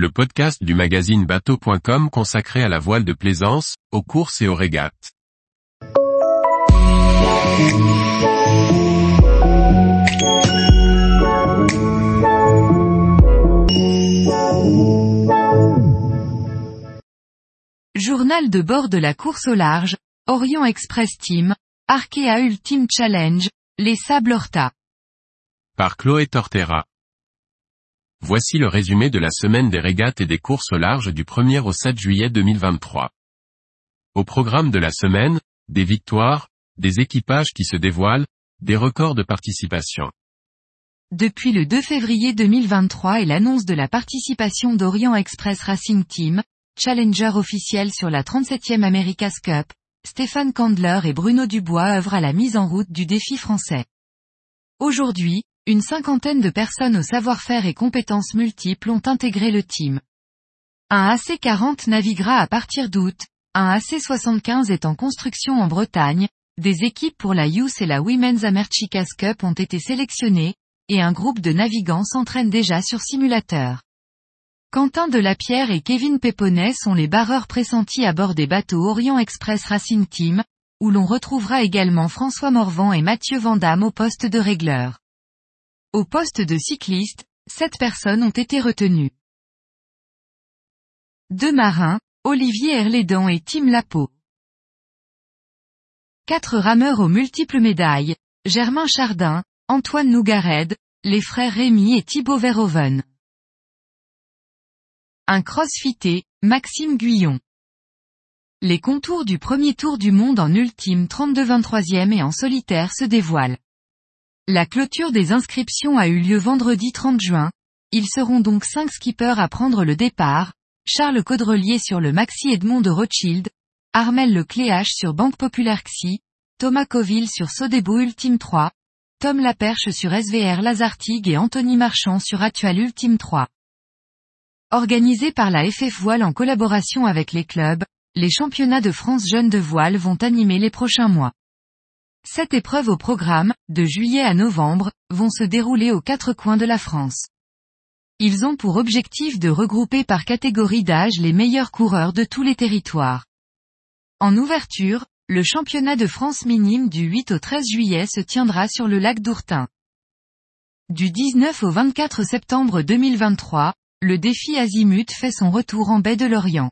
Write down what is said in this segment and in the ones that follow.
le podcast du magazine bateau.com consacré à la voile de plaisance, aux courses et aux régates. Journal de bord de la course au large, Orient Express Team, Arkea Ultime Challenge, Les Sables Horta. Par Chloé Tortera. Voici le résumé de la semaine des régates et des courses au large du 1er au 7 juillet 2023. Au programme de la semaine, des victoires, des équipages qui se dévoilent, des records de participation. Depuis le 2 février 2023 et l'annonce de la participation d'Orient Express Racing Team, challenger officiel sur la 37e America's Cup, Stéphane Kandler et Bruno Dubois œuvrent à la mise en route du défi français. Aujourd'hui, une cinquantaine de personnes au savoir-faire et compétences multiples ont intégré le team. Un AC-40 naviguera à partir d'août, un AC-75 est en construction en Bretagne, des équipes pour la Youth et la Women's America's Cup ont été sélectionnées, et un groupe de navigants s'entraîne déjà sur simulateur. Quentin Delapierre et Kevin Péponnet sont les barreurs pressentis à bord des bateaux Orient Express Racing Team, où l'on retrouvera également François Morvan et Mathieu Vandamme au poste de régleur. Au poste de cycliste, 7 personnes ont été retenues. 2 marins, Olivier Herlédan et Tim Lapot. 4 rameurs aux multiples médailles, Germain Chardin, Antoine Nougarède, les frères Rémy et Thibaut Verhoeven. Un crossfité, Maxime Guyon. Les contours du premier tour du monde en ultime 32/23e et en solitaire se dévoilent. La clôture des inscriptions a eu lieu vendredi 30 juin. Ils seront donc 5 skippers à prendre le départ, Charles Codrelier sur le Maxi Edmond de Rothschild, Armel Leclé H sur Banque Populaire XI, Thomas Coville sur Sodebo Ultime 3, Tom Laperche sur SVR Lazartigue et Anthony Marchand sur Actual Ultime 3. Organisés par la FF Voile en collaboration avec les clubs, les championnats de France jeunes de voile vont animer les prochains mois. 7 épreuves au programme, de juillet à novembre, vont se dérouler aux 4 coins de la France. Ils ont pour objectif de regrouper par catégorie d'âge les meilleurs coureurs de tous les territoires. En ouverture, le championnat de France minime du 8 au 13 juillet se tiendra sur le lac d'Ourtin. Du 19 au 24 septembre 2023, le défi Azimut fait son retour en baie de l'Orient.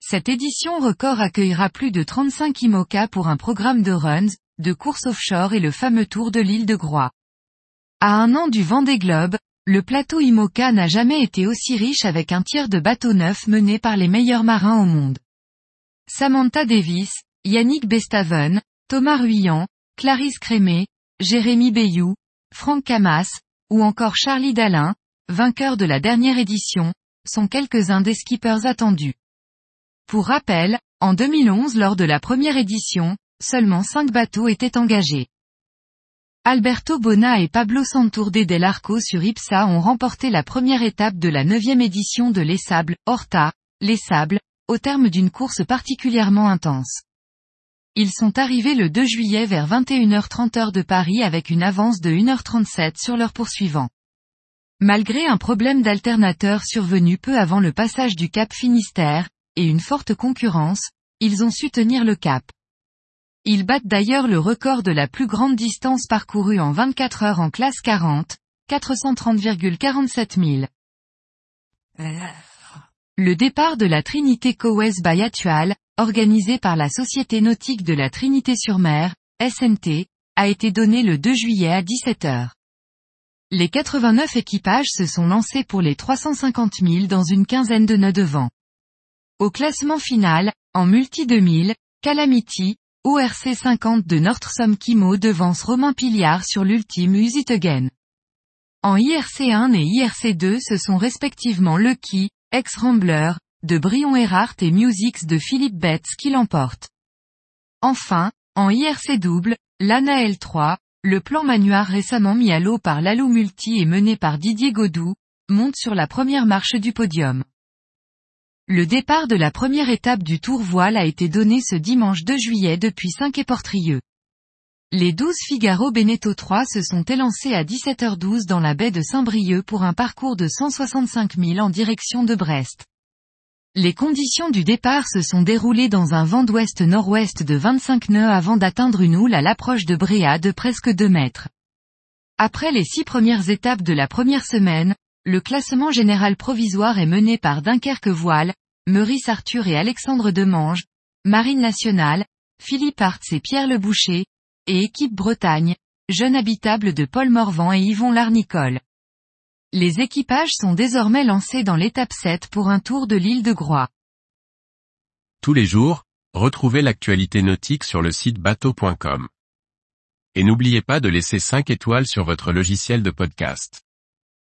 Cette édition record accueillera plus de 35 IMOCA pour un programme de runs, de courses offshore et le fameux tour de l'île de Groix. À un an du Vendée Globe, le plateau IMOCA n'a jamais été aussi riche avec un tiers de bateaux neufs menés par les meilleurs marins au monde. Samantha Davis, Yannick Bestaven, Thomas Ruyan, Clarisse Crémé, Jérémy Bayou, Franck Camas, ou encore Charlie Dalin, vainqueurs de la dernière édition, sont quelques-uns des skippers attendus. Pour rappel, en 2011 lors de la première édition, seulement 5 bateaux étaient engagés. Alberto Bona et Pablo Santourde del Arco sur Ipsa ont remporté la première étape de la 9e édition de Les Sables Horta, Les Sables, au terme d'une course particulièrement intense. Ils sont arrivés le 2 juillet vers 21h30 heure de Paris avec une avance de 1h37 sur leur poursuivant. Malgré un problème d'alternateur survenu peu avant le passage du cap Finistère, et une forte concurrence, ils ont su tenir le cap. Ils battent d'ailleurs le record de la plus grande distance parcourue en 24 heures en classe 40, 430,47 000. Le départ de la Trinité Coes by Actual, organisé par la Société Nautique de la Trinité-sur-Mer, SNT, a été donné le 2 juillet à 17h. Les 89 équipages se sont lancés pour les 350 000 dans une quinzaine de nœuds de vent. Au classement final, en multi-2000, Calamity, ORC 50 de Nordstrom Kimo devance Romain Piliard sur l'ultime Use It Again. En IRC 1 et IRC 2 ce sont respectivement Lucky, ex-Rambler, de Brion Erhardt et Musics de Philippe Betz qui l'emportent. Enfin, en IRC double, l'ANA L3, le plan manuaire récemment mis à l'eau par Lalou Multi et mené par Didier Godou, monte sur la première marche du podium. Le départ de la première étape du Tour Voile a été donné ce dimanche 2 juillet depuis Saint-Quay-Portrieux. Les 12 Figaro Beneteau 3 se sont élancés à 17h12 dans la baie de Saint-Brieuc pour un parcours de 165 000 en direction de Brest. Les conditions du départ se sont déroulées dans un vent d'ouest-nord-ouest de 25 nœuds avant d'atteindre une houle à l'approche de Bréa de presque 2 mètres. Après les 6 premières étapes de la première semaine, le classement général provisoire est mené par Dunkerque Voile, Meurice Arthur et Alexandre Demange, Marine Nationale, Philippe Hartz et Pierre Le Boucher, et Équipe Bretagne, jeune habitable de Paul Morvan et Yvon Larnicole. Les équipages sont désormais lancés dans l'étape 7 pour un tour de l'île de Groix. Tous les jours, retrouvez l'actualité nautique sur le site bateau.com. Et n'oubliez pas de laisser 5 étoiles sur votre logiciel de podcast.